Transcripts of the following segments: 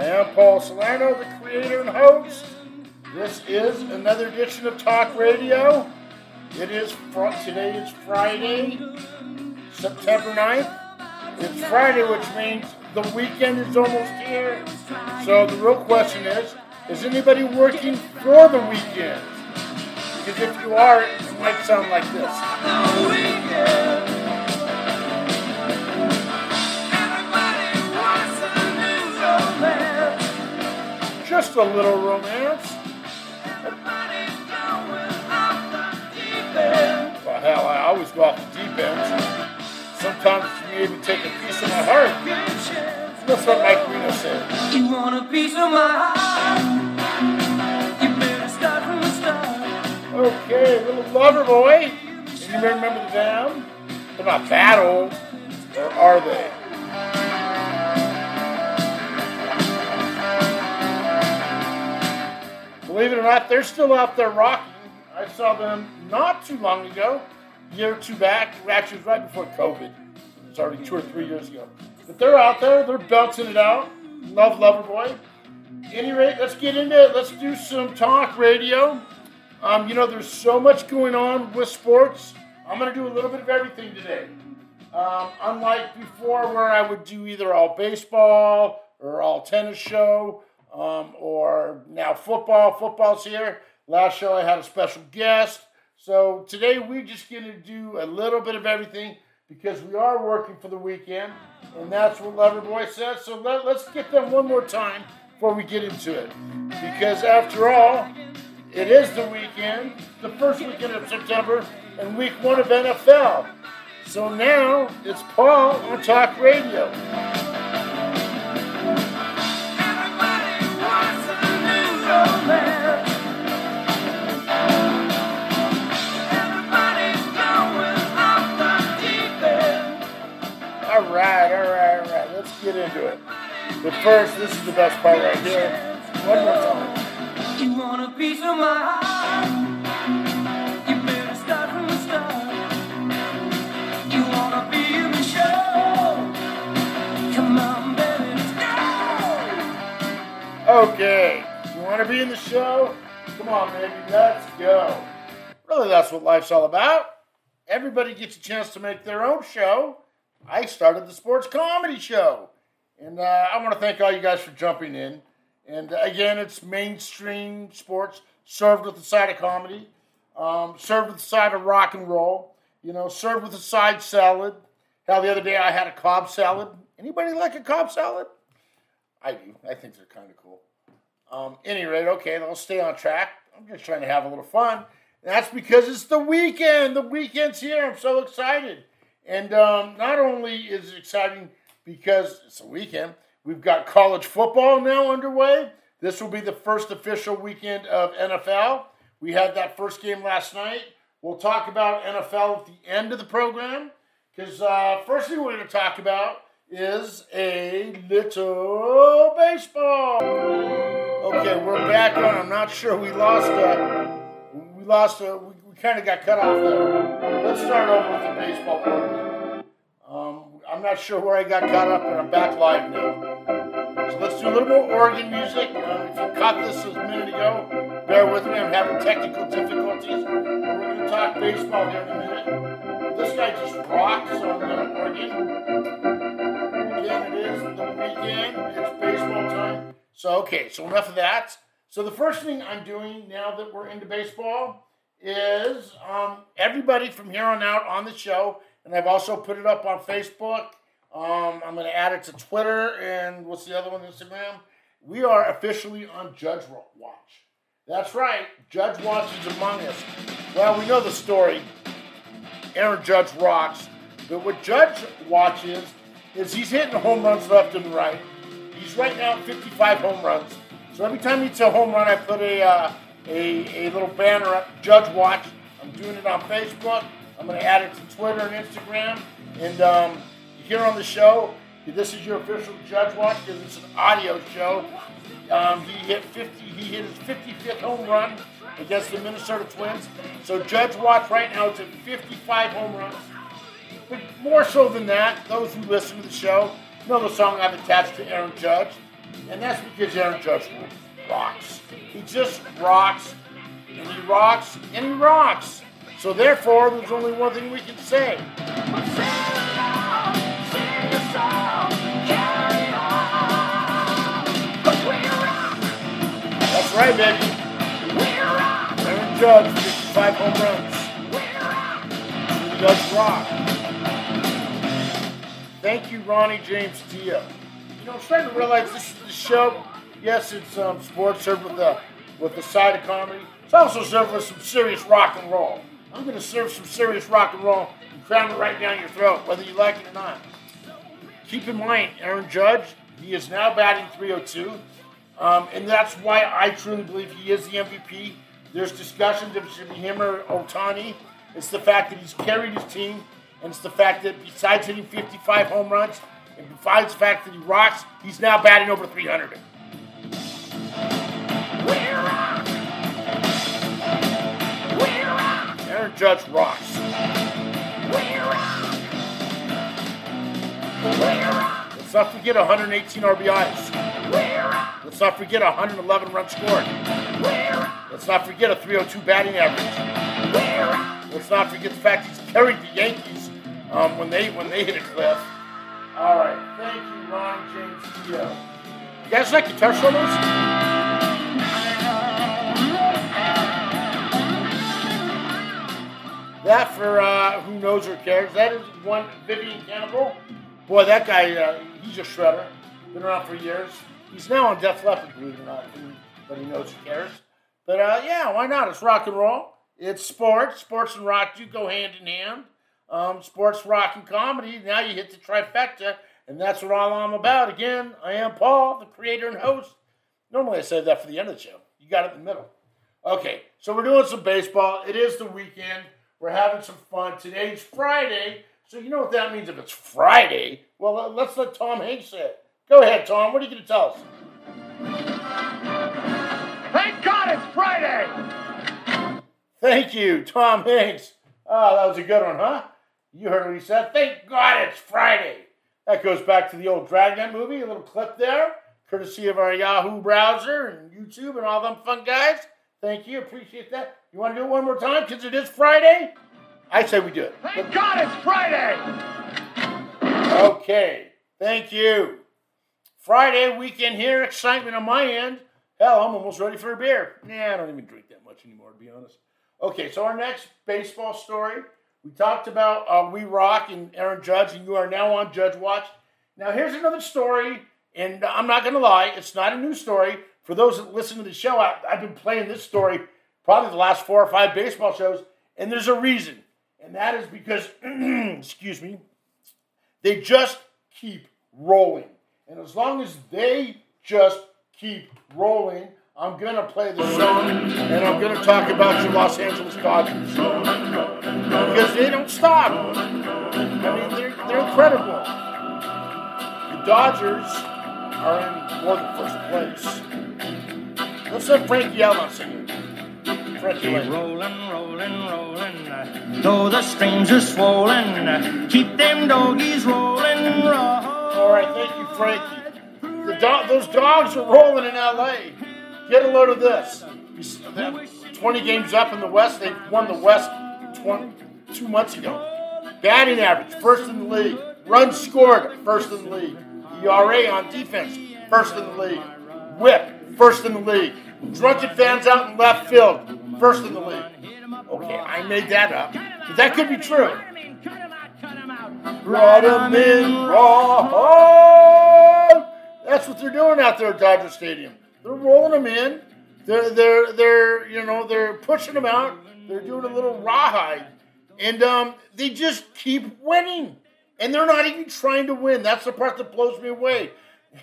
I am Paul Solano, the creator and host. This is another edition of Talk Radio. Today is Friday, September 9th. It's Friday, which means the weekend is almost here. So the real question is anybody working for the weekend? Because if you are, it might sound like this. Just a little romance. Well, hell, I always go off the deep end. Sometimes you maybe take a piece of my heart. That's what Mike Reno said. You want a piece of my heart? You better start from the start. Okay, little lover boy. And you remember the jam? They're not that old, or are they? Believe it or not, they're still out there rocking. I saw them not too long ago, a year or two back. Actually, it was right before COVID. It's already 2 or 3 years ago. But they're out there. They're belting it out. Love Loverboy. At any rate, let's get into it. Let's do some talk radio. There's so much going on with sports. I'm going to do a little bit of everything today. Unlike before where I would do either all baseball or all tennis show, or now football. Football's here. Last show I had a special guest. So today we're just going to do a little bit of everything because we are working for the weekend. And that's what Loverboy says. So let's get them one more time before we get into it. Because after all, it is the weekend. The first weekend of September and week one of NFL. So now it's Paul on Talk Radio. All right. Let's get into it. But first, this is the best part right here. One more time. You want a piece of my heart? You better start from the start. You want to be in the show? Come on, baby, let's go. Okay. You want to be in the show? Come on, baby, let's go. Really, that's what life's all about. Everybody gets a chance to make their own show. I started the sports comedy show. And I want to thank all you guys for jumping in. And again, it's mainstream sports, served with the side of comedy, served with the side of rock and roll, served with a side salad. Hell, the other day I had a Cobb salad. Anybody like a Cobb salad? I do. I think they're kind of cool. Any rate, okay, I'll stay on track. I'm just trying to have a little fun. And that's because it's the weekend. The weekend's here. I'm so excited. And not only is it exciting because it's a weekend, we've got college football now underway. This will be the first official weekend of NFL. We had that first game last night. We'll talk about NFL at the end of the program. Because first thing we're going to talk about is a little baseball. Okay, we're back on. I'm not sure we kind of got cut off there. Let's start over with the baseball part. I'm not sure where I got caught up, but I'm back live now. So let's do a little more Oregon music. If you caught this a minute ago, bear with me. I'm having technical difficulties. We're going to talk baseball here in a minute. This guy just rocks, so I'm going to Oregon. Again, it is the weekend. It's baseball time. So enough of that. So the first thing I'm doing now that we're into baseball is everybody from here on out on the show, and I've also put it up on Facebook. I'm going to add it to Twitter, and what's the other one, Instagram? We are officially on Judge Watch. That's right. Judge Watch is among us. Well, we know the story. Aaron Judge rocks. But what Judge Watch is he's hitting home runs left and right. He's right now at 55 home runs. So every time he hits a home run, I put a little banner up, Judge Watch. I'm doing it on Facebook. I'm going to add it to Twitter and Instagram. And here on the show, this is your official Judge Watch because it's an audio show. He hit his 55th home run against the Minnesota Twins. So Judge Watch right now is at 55 home runs. But more so than that, those who listen to the show know the song I've attached to Aaron Judge. And that's because Aaron Judge rocks. He just rocks, and he rocks, and he rocks. So therefore, there's only one thing we can say. That's right, baby. Aaron Judge, 55 home runs. He does rock. Thank you, Ronnie James Dio. You know, I'm starting to realize this is the show. Yes, it's sports served with the side of comedy. It's also served with some serious rock and roll. I'm going to serve some serious rock and roll and cram it right down your throat, whether you like it or not. Keep in mind, Aaron Judge, he is now batting .302, and that's why I truly believe he is the MVP. There's discussions if it should be him or Ohtani. It's the fact that he's carried his team, and it's the fact that besides hitting 55 home runs, and besides the fact that he rocks, he's now batting over .300. Aaron Judge rocks. Let's not forget 118 RBIs. Let's not forget 111 runs scored. Let's not forget a .302 batting average. Let's not forget the fact he's carried the Yankees when they hit a cliff. All right, thank you, Ron James Dio. You guys like guitar solos? That for who knows or cares. That is one Vivian Campbell. Boy, that guy, he's a shredder. Been around for years. He's now on Def Leppard, believe it or not. But he knows or cares. But yeah, why not? It's rock and roll. It's sports. Sports and rock do go hand in hand. Sports, rock, and comedy. Now you hit the trifecta, and that's what all I'm about. Again, I am Paul, the creator and host. Normally I say that for the end of the show. You got it in the middle. Okay, so we're doing some baseball. It is the weekend. We're having some fun. Today's Friday, so you know what that means if it's Friday. Well, let's let Tom Hanks say it. Go ahead, Tom. What are you going to tell us? Thank God it's Friday! Thank you, Tom Hanks. Oh, that was a good one, huh? You heard what he said. Thank God it's Friday. That goes back to the old Dragnet movie, a little clip there, courtesy of our Yahoo browser and YouTube and all them fun guys. Thank you. Appreciate that. You want to do it one more time because it is Friday? I say we do it. Thank God it's Friday! Okay. Thank you. Friday weekend here. Excitement on my end. Hell, I'm almost ready for a beer. Nah, I don't even drink that much anymore, to be honest. Okay, so our next baseball story. We talked about We Rock and Aaron Judge, and you are now on Judge Watch. Now, here's another story, and I'm not going to lie. It's not a new story. For those that listen to the show, I've been playing this story probably the last 4 or 5 baseball shows, and there's a reason. And that is because, excuse me, they just keep rolling. And as long as they just keep rolling, I'm going to play the song, and I'm going to talk about your Los Angeles Dodgers. Because they don't stop. I mean, they're incredible. The Dodgers are in 1st place. Let's let Frankie sing it. Frankie, keep rolling, rolling, rolling. Though the streams are swollen, keep them doggies rolling, rolling. All right, thank you, Frankie. Those dogs are rolling in L.A. Get a load of this. 20 games up in the West. They won the West 2 months ago. Batting average, 1st in the league. Runs scored, 1st in the league. ERA on defense, 1st in the league. Whip, 1st in the league. Drunken fans out in left field, 1st in the league. Okay, I made that up, but that could be true. Run 'em in raw. That's what they're doing out there at Dodger Stadium. They're rolling them in. They're pushing them out. They're doing a little rawhide, and they just keep winning. And they're not even trying to win. That's the part that blows me away.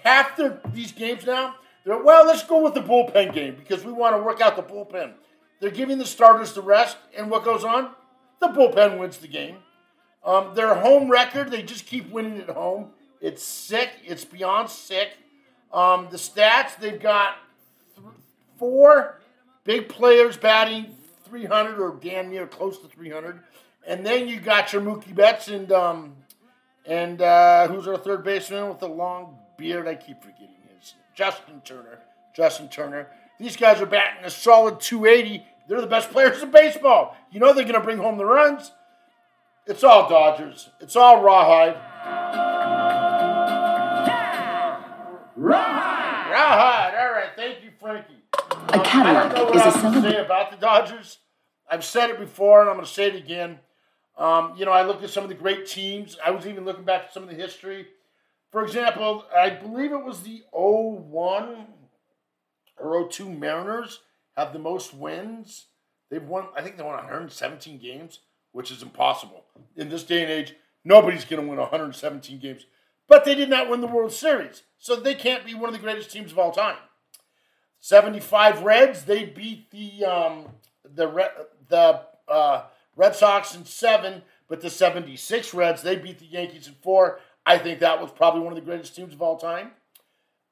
Half these games now. Well, let's go with the bullpen game because we want to work out the bullpen. They're giving the starters the rest, and what goes on? The bullpen wins the game. Their home record, they just keep winning at home. It's sick. It's beyond sick. The stats, they've got 4 big players batting .300 or damn near close to .300. And then you got your Mookie Betts and who's our third baseman with the long beard. I keep forgetting. Justin Turner. These guys are batting a solid 280. They're the best players in baseball. You know they're going to bring home the runs. It's all Dodgers. It's all Rawhide. Yeah! Rawhide! Rawhide. All right. Thank you, Frankie. A Cadillac is a celebration. I don't know what else to say about the Dodgers. I've said it before, and I'm going to say it again. I looked at some of the great teams. I was even looking back at some of the history. For example, I believe it was the 01 or 02 Mariners have the most wins. They've won, I think they won 117 games, which is impossible. In this day and age, nobody's going to win 117 games. But they did not win the World Series, so they can't be one of the greatest teams of all time. 75 Reds, they beat the Red Sox in 7, but the 76 Reds, they beat the Yankees in 4. I think that was probably one of the greatest teams of all time.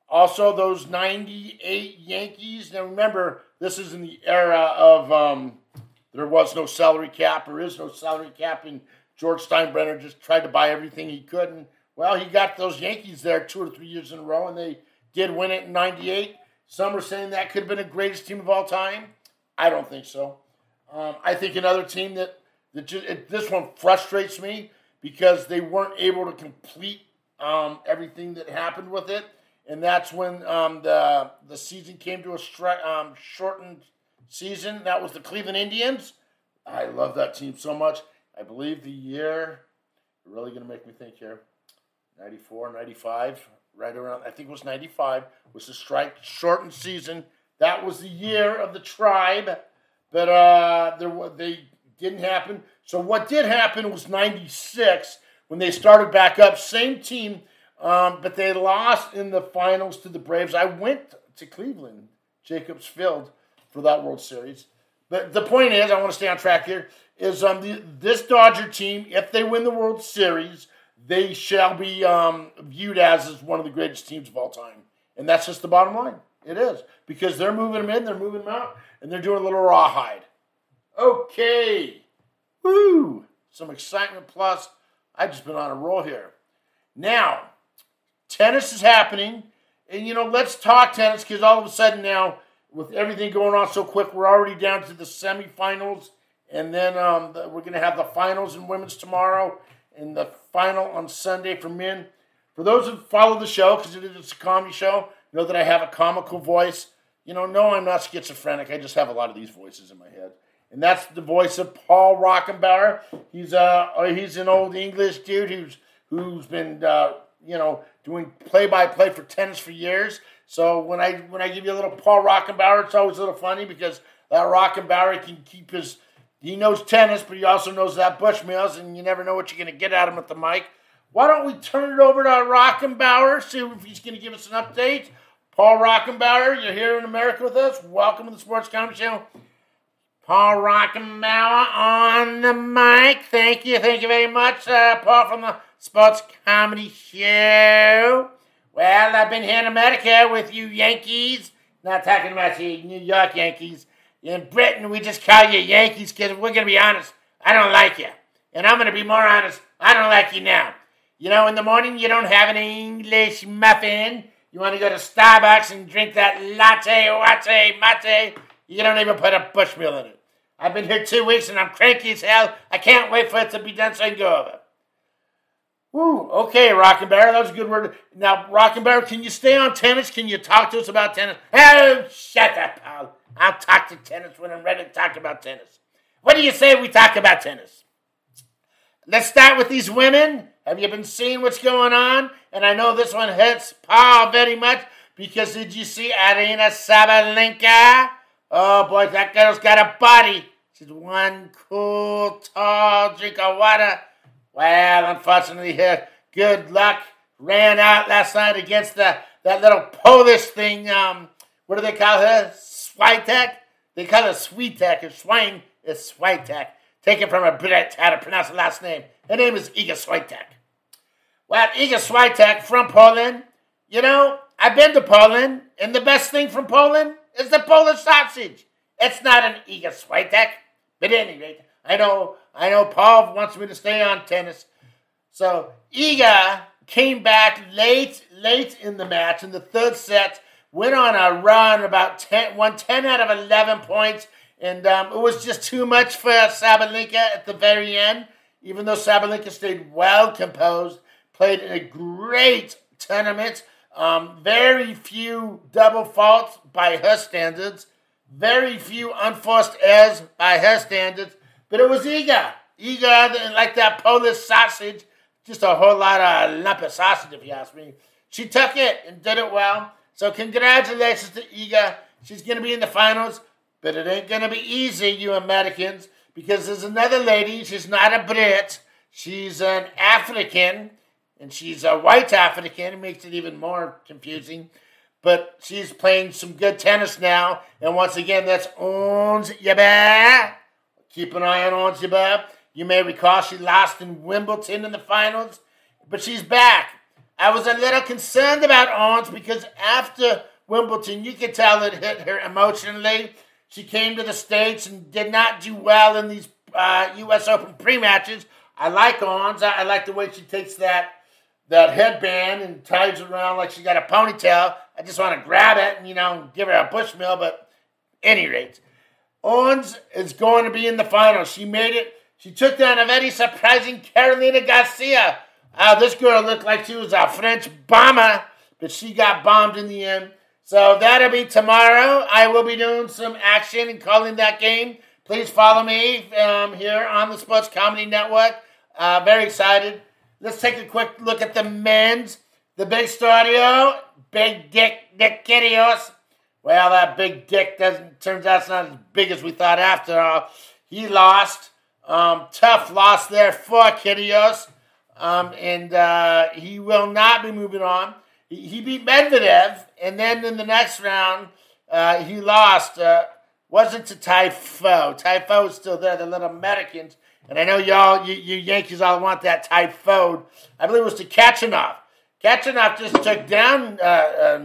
Also, those 98 Yankees. Now, remember, this is in the era of there was no salary cap. There is no salary cap, and George Steinbrenner just tried to buy everything he could. And, well, he got those Yankees there 2 or 3 years in a row, and they did win it in 98. Some are saying that could have been the greatest team of all time. I don't think so. I think another team that this one frustrates me because they weren't able to complete everything that happened with it. And that's when the season came to a shortened season. That was the Cleveland Indians. I love that team so much. I believe the year, you're really going to make me think here, 94, 95, right around, I think it was 95, was the shortened season. That was the year of the Tribe, but they didn't happen. So what did happen was 96 when they started back up, same team. But they lost in the finals to the Braves. I went to Cleveland, Jacobs Field, for that World Series. But the point is, I want to stay on track here, is this Dodger team, if they win the World Series, they shall be viewed as one of the greatest teams of all time. And that's just the bottom line. It is. Because they're moving them in, they're moving them out, and they're doing a little Rawhide. Okay. Woo! Some excitement plus. I've just been on a roll here. Now, tennis is happening, and, let's talk tennis because all of a sudden now, with everything going on so quick, we're already down to the semifinals, and then we're going to have the finals in women's tomorrow and the final on Sunday for men. For those who follow the show, because it is a comedy show, know that I have a comical voice. No, I'm not schizophrenic. I just have a lot of these voices in my head. And that's the voice of Paul Rockenbauer. He's an old English dude who's been... doing play-by-play for tennis for years. So when I give you a little Paul Rockenbauer, it's always a little funny because that Rockenbauer can keep he knows tennis, but he also knows that Bushmills, and you never know what you're going to get at him at the mic. Why don't we turn it over to Rockenbauer, see if he's going to give us an update. Paul Rockenbauer, you're here in America with us. Welcome to the Sports Comedy Channel. Paul Rockenbauer on the mic. Thank you very much, Paul from the Sports Comedy Show. Well, I've been here in America with you Yankees. Not talking about you New York Yankees. In Britain, we just call you Yankees because we're going to be honest. I don't like you. And I'm going to be more honest. I don't like you now. In the morning, you don't have an English muffin. You want to go to Starbucks and drink that latte. You don't even put a Bushmill in it. I've been here 2 weeks and I'm cranky as hell. I can't wait for it to be done so I can go over. Woo, okay, Rockenbauer, that was a good word. Now, Rockenbauer, can you stay on tennis? Can you talk to us about tennis? Oh, shut up, pal. I'll talk to tennis when I'm ready to talk about tennis. What do you say we talk about tennis? Let's start with these women. Have you been seeing what's going on? And I know this one hurts Paul very much because did you see Aryna Sabalenka? Oh, boy, that girl's got a body. She's one cool, tall drink of water. Well, unfortunately, her good luck ran out last night against that little Polish thing. What do they call her? Swiatek? They call her Swiatek. It's Swiatek. Take it from a Brit how to pronounce her last name. Her name is Iga Swiatek. Well, Iga Swiatek from Poland. I've been to Poland, and the best thing from Poland is the Polish sausage. It's not an Iga Swiatek. But at any rate, I know Paul wants me to stay on tennis. So, Iga came back late in the match in the third set, went on a run, won 10 out of 11 points, and it was just too much for Sabalenka at the very end, even though Sabalenka stayed well composed, played a great tournament, very few double faults by her standards, very few unforced errors by her standards, but it was Iga, like that Polish sausage, just a whole lot of lump of sausage, if you ask me. She took it and did it well. So congratulations to Iga. She's going to be in the finals, but it ain't going to be easy, you Americans, because there's another lady. She's not a Brit. She's an African, and she's a white African. It makes it even more confusing. But she's playing some good tennis now. And once again, that's Ons Jabeur. Keep an eye on Ons Jabeur. You may recall she lost in Wimbledon in the finals, but she's back. I was a little concerned about Ons because after Wimbledon, you could tell it hit her emotionally. She came to the States and did not do well in these U.S. Open pre-matches. I like Ons. I like the way she takes that headband and ties it around like she got a ponytail. I just want to grab it and, give her a bushmill, but at any rate, Ons is going to be in the finals. She made it. She took down a very surprising Carolina Garcia. This girl looked like she was a French bomber, but she got bombed in the end. So that'll be tomorrow. I will be doing some action and calling that game. Please follow me here on the Sports Comedy Network. Very excited. Let's take a quick look at the men's. The big studio, big dick Nick Kyrgios. Well, that big dick turns out it's not as big as we thought after all. He lost. Tough loss there for Kyrgios. And he will not be moving on. He beat Medvedev, and then in the next round, he lost. Wasn't to Tiafoe. Tiafoe is still there, the little Americans. And I know y'all, you Yankees all want that Tiafoe. I believe it was to Khachanov. Khachanov just took down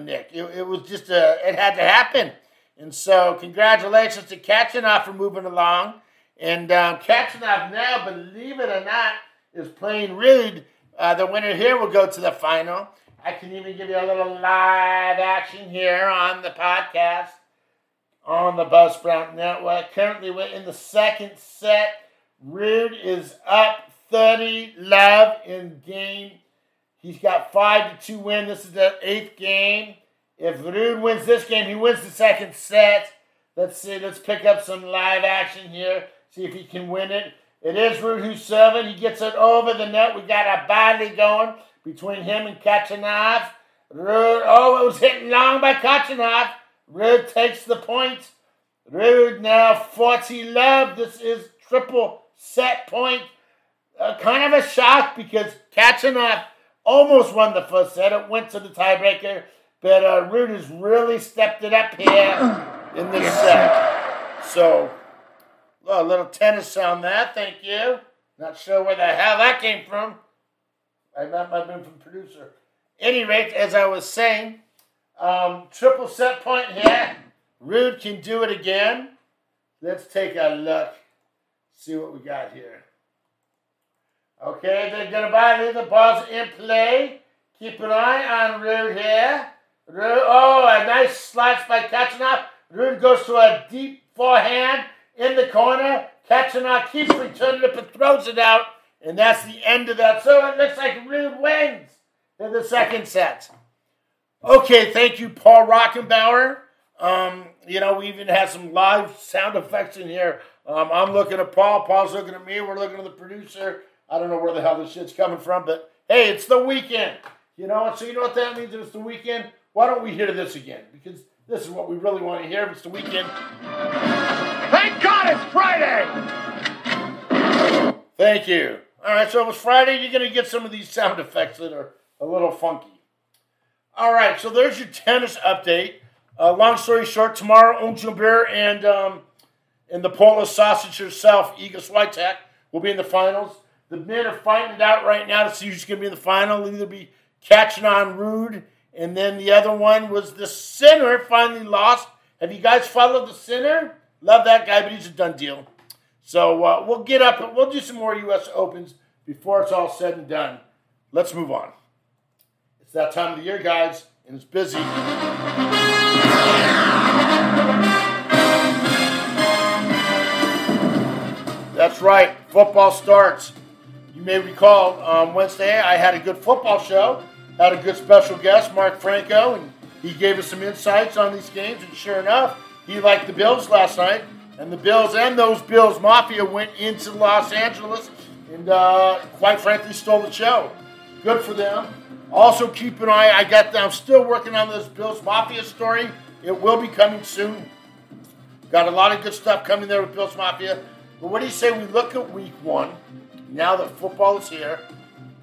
Nick. It was just, it had to happen. And so congratulations to Khachanov for moving along. And Khachanov now, believe it or not, is playing Ruud. The winner here will go to the final. I can even give you a little live action here on the podcast on the Buzzsprout Network. Currently, we're in the second set. Ruud is up 30 love in game. He's got 5-2 win. This is the eighth game. If Ruud wins this game, he wins the second set. Let's see. Let's pick up some live action here. See if he can win it. It is Ruud who's serving. He gets it over the net. We got a badly going between him and Khachanov. Ruud, it was hit long by Khachanov. Ruud takes the point. Ruud now 40 love. This is triple set point. Kind of a shock because Khachanov almost won the first set. It went to the tiebreaker. But Ruud has really stepped it up here in this set. So... a little tennis sound there, thank you. Not sure where the hell that came from. That might have been from producer. Any rate, as I was saying, triple set point here. Ruud can do it again. Let's take a look. See what we got here. Okay, they're going to buy it. The ball's in play. Keep an eye on Ruud here. Ruud, a nice slice by Khachanov. Ruud goes to a deep forehand. In the corner, Khachanov keeps returning it but throws it out, and that's the end of that. So it looks like Ruud wins in the second set. Okay, thank you, Paul Rockenbauer. We even have some live sound effects in here. I'm looking at Paul. Paul's looking at me. We're looking at the producer. I don't know where the hell this shit's coming from, but hey, it's the weekend. So you know what that means? It's the weekend. Why don't we hear this again? Because this is what we really want to hear. It's the weekend. Thank God it's Friday! Thank you. All right, so it was Friday. You're going to get some of these sound effects that are a little funky. All right, so there's your tennis update. Long story short, tomorrow, Ons Jabeur and the Polish sausage herself, Iga Swiatek, will be in the finals. The men are fighting it out right now to see who's going to be in the final. It'll either be Khachanov, Ruud, and then the other one was the Sinner finally lost. Have you guys followed the Sinner? Love that guy, but he's a done deal. So we'll get up and we'll do some more U.S. Opens before it's all said and done. Let's move on. It's that time of the year, guys, and it's busy. That's right. Football starts. You may recall Wednesday I had a good football show. Had a good special guest, Mark Franco, and he gave us some insights on these games. And sure enough, he liked the Bills last night. And the Bills and those Bills Mafia went into Los Angeles and, quite frankly, stole the show. Good for them. Also, keep an eye. I'm still working on this Bills Mafia story. It will be coming soon. Got a lot of good stuff coming there with Bills Mafia. But what do you say we look at week one, now that football is here,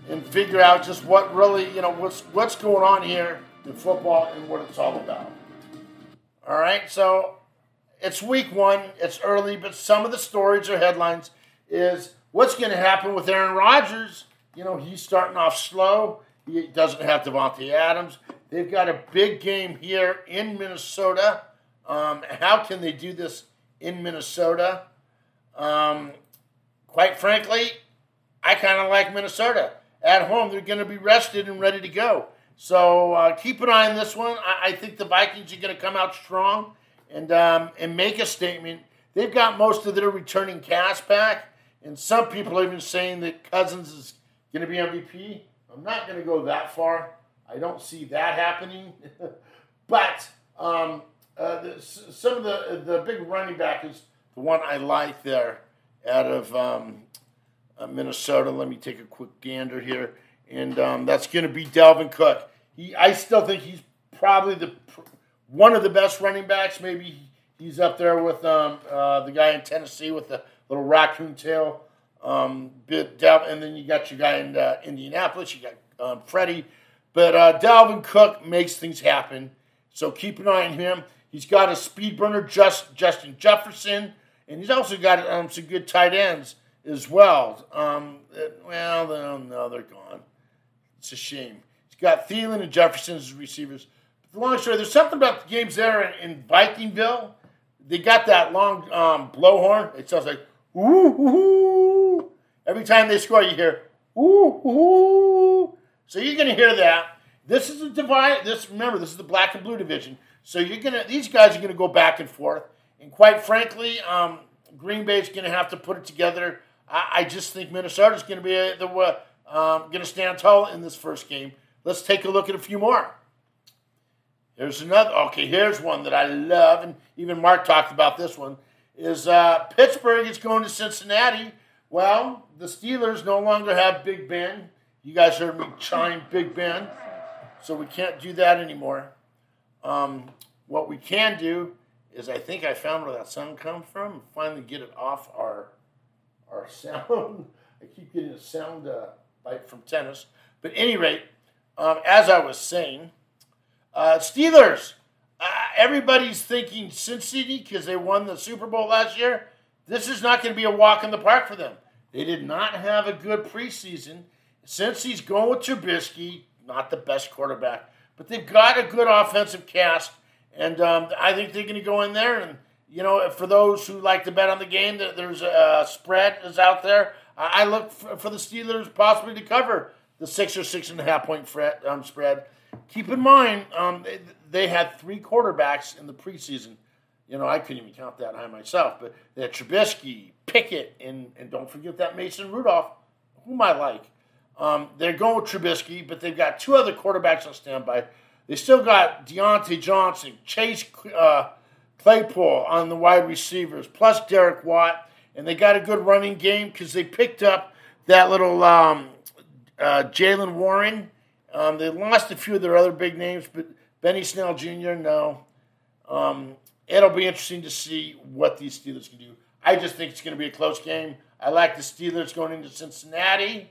and figure out just what really, what's going on here in football and what it's all about. All right, so it's week one. It's early, but some of the stories or headlines is what's going to happen with Aaron Rodgers. He's starting off slow. He doesn't have DeVontae Adams. They've got a big game here in Minnesota. How can they do this in Minnesota? Quite frankly, I kind of like Minnesota. At home, they're going to be rested and ready to go. So keep an eye on this one. I think the Vikings are going to come out strong and make a statement. They've got most of their returning cast back, and some people are even saying that Cousins is going to be MVP. I'm not going to go that far. I don't see that happening. But some of the big running back is the one I like there out of Minnesota. Let me take a quick gander here. And that's going to be Dalvin Cook. I still think he's probably one of the best running backs. Maybe he's up there with the guy in Tennessee with the little raccoon tail. And then you got your guy in Indianapolis. You got Freddie. But Dalvin Cook makes things happen. So keep an eye on him. He's got a speed burner, Justin Jefferson. And he's also got some good tight ends as well. They're gone. It's a shame. He's got Thielen and Jefferson as receivers. But the long story, there's something about the games there in Vikingville. They got that long blowhorn. It sounds like, ooh, ooh, ooh. Every time they score, you hear, ooh, ooh. So you're going to hear that. This is a divide. Remember, this is the black and blue division. So these guys are going to go back and forth. And quite frankly, Green Bay's going to have to put it together. I just think Minnesota's going to be going to stand tall in this first game. Let's take a look at a few more. Here's another. Okay, here's one that I love, and even Mark talked about this one. Is Pittsburgh is going to Cincinnati? Well, the Steelers no longer have Big Ben. You guys heard me chime Big Ben, so we can't do that anymore. What we can do is I think I found where that sound comes from and finally get it off our sound. I keep getting a sound bite from tennis. But at any rate, as I was saying, Steelers, everybody's thinking Cincinnati because they won the Super Bowl last year. This is not going to be a walk in the park for them. They did not have a good preseason. Since he's going with Trubisky, not the best quarterback, but they've got a good offensive cast. And I think they're going to go in there. And, for those who like to bet on the game, there's a spread is out there. I look for the Steelers possibly to cover the 6 or 6.5 point spread. Keep in mind, they had 3 quarterbacks in the preseason. I couldn't even count that high myself. But they had Trubisky, Pickett, and don't forget that Mason Rudolph, whom I like. They're going with Trubisky, but they've got 2 other quarterbacks on standby. They still got Deontay Johnson, Chase Claypool on the wide receivers, plus Derek Watt, and they got a good running game because they picked up that little Jaylen Warren. They lost a few of their other big names, but Benny Snell Jr., no. It'll be interesting to see what these Steelers can do. I just think it's going to be a close game. I like the Steelers going into Cincinnati.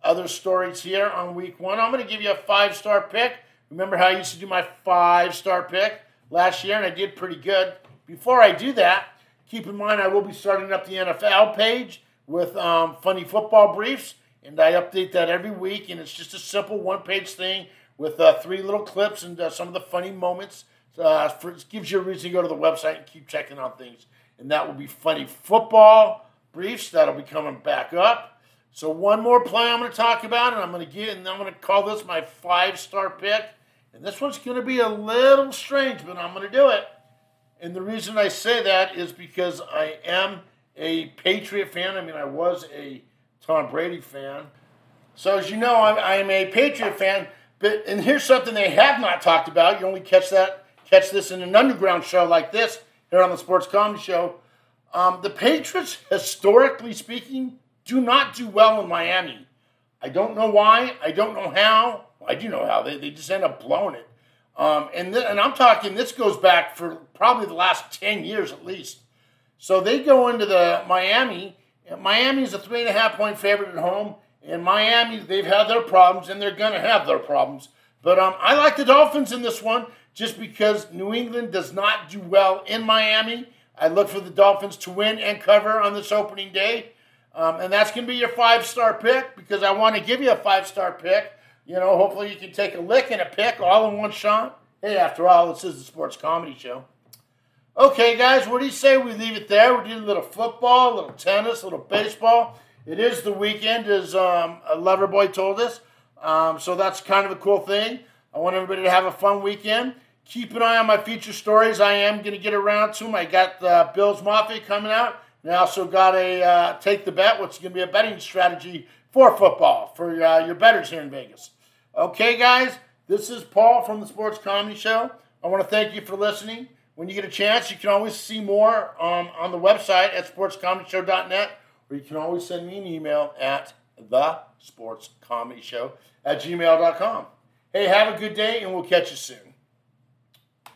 Other stories here on week one. I'm going to give you a 5-star pick. Remember how I used to do my 5-star pick last year, and I did pretty good. Before I do that, keep in mind I will be starting up the NFL page with funny football briefs, and I update that every week, and it's just a simple one-page thing with 3 little clips and some of the funny moments. It gives you a reason to go to the website and keep checking on things, and that will be funny football briefs. That'll be coming back up. So one more play I'm going to talk about, and I'm going to call this my 5-star pick. And this one's going to be a little strange, but I'm going to do it. And the reason I say that is because I am a Patriot fan. I mean, I was a Tom Brady fan. So as you know, I'm a Patriot fan. But and here's something they have not talked about. You only catch this in an underground show like this here on the Sports Comedy Show. The Patriots, historically speaking, do not do well in Miami. I don't know why. I don't know how. I do know how. They just end up blowing it. And I'm talking, this goes back for probably the last 10 years at least. So they go into the Miami. Miami is a 3.5-point favorite at home. And Miami, they've had their problems, and they're going to have their problems. But I like the Dolphins in this one just because New England does not do well in Miami. I look for the Dolphins to win and cover on this opening day. And that's going to be your 5-star pick because I want to give you a 5-star pick. You know, hopefully you can take a lick and a pick all in one shot. Hey, after all, this is the Sports Comedy Show. Okay, guys, what do you say we leave it there? We did a little football, a little tennis, a little baseball. It is the weekend, as a lover boy told us. So that's kind of a cool thing. I want everybody to have a fun weekend. Keep an eye on my feature stories. I am going to get around to them. I got the Bills Mafia coming out. And I also got a Take the Bet, which is going to be a betting strategy for football, for your bettors here in Vegas. Okay, guys, this is Paul from the Sports Comedy Show. I want to thank you for listening. When you get a chance, you can always see more on the website at sportscomedyshow.net. Or you can always send me an email at thesportscomedyshow@gmail.com. Hey, have a good day, and we'll catch you soon.